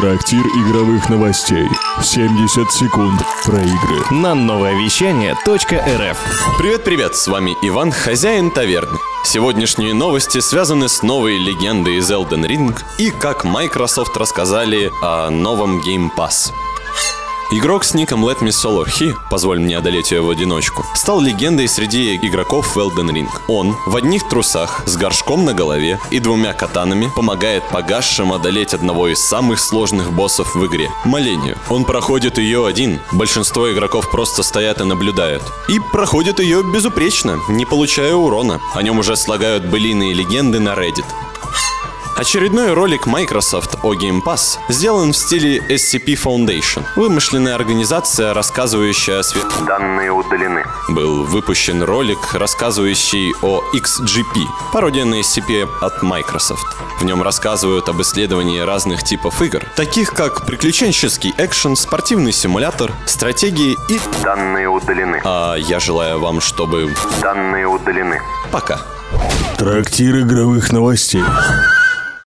Трактир игровых новостей. 70 секунд про игры. На новое вещание.рф. Привет-привет, с вами Иван, хозяин таверны. Сегодняшние новости связаны с новой легендой из Elden Ring и как Microsoft рассказали о новом Game Pass. Игрок с ником Let Me Solo He, позволь мне одолеть ее в одиночку, стал легендой среди игроков в Elden Ring. Он в одних трусах, с горшком на голове и двумя катанами помогает погасшим одолеть одного из самых сложных боссов в игре — Маленью. Он проходит ее один, большинство игроков просто стоят и наблюдают. И проходит ее безупречно, не получая урона. О нем уже слагают былины и легенды на Reddit. Очередной ролик Microsoft о Game Pass сделан в стиле SCP Foundation, вымышленная организация, рассказывающая о Данные удалены. Был выпущен ролик, рассказывающий о XGP, пародия на SCP от Microsoft. В нем рассказывают об исследовании разных типов игр, таких как приключенческий экшен, спортивный симулятор, стратегии и... Данные удалены. А я желаю вам, чтобы... Данные удалены. Пока. Трактир игровых новостей.